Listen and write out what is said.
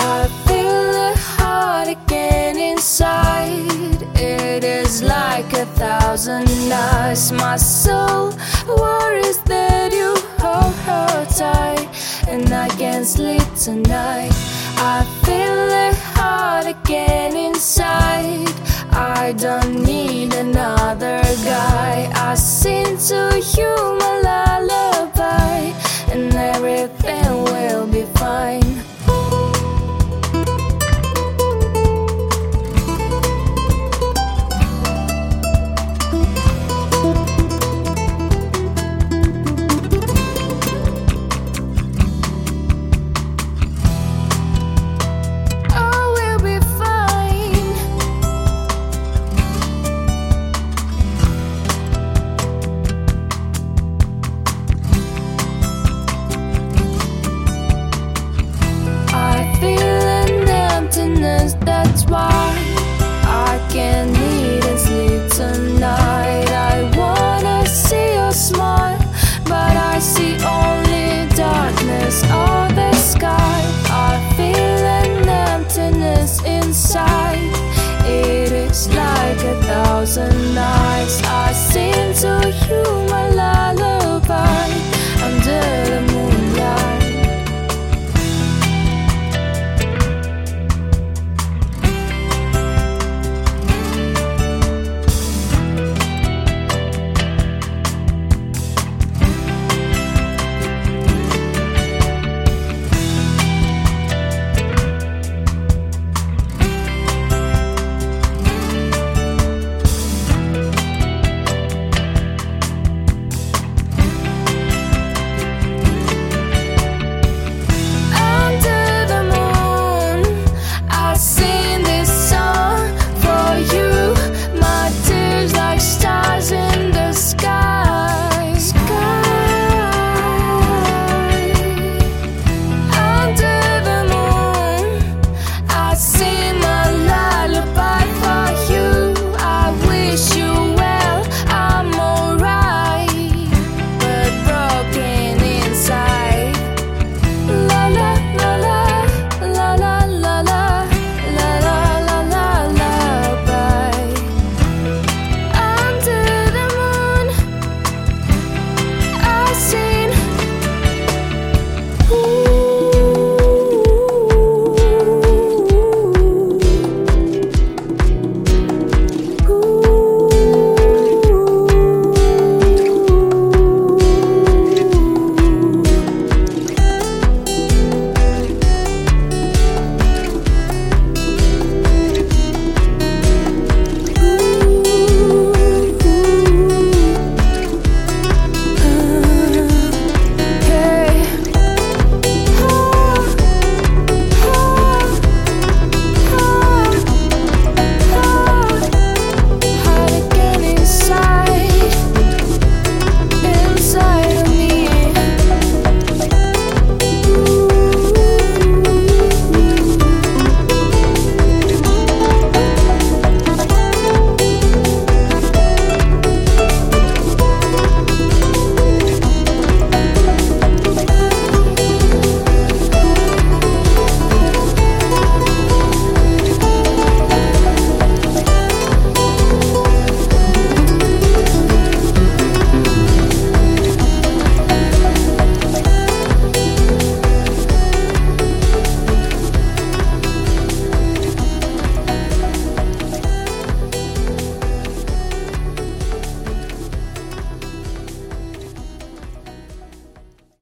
I feel the heart again inside. It is like 1,000 eyes. My soul worries that you hold her tight, and I can't sleep tonight. I feel the heart again inside. I don't need another guy. I sing to you, my love.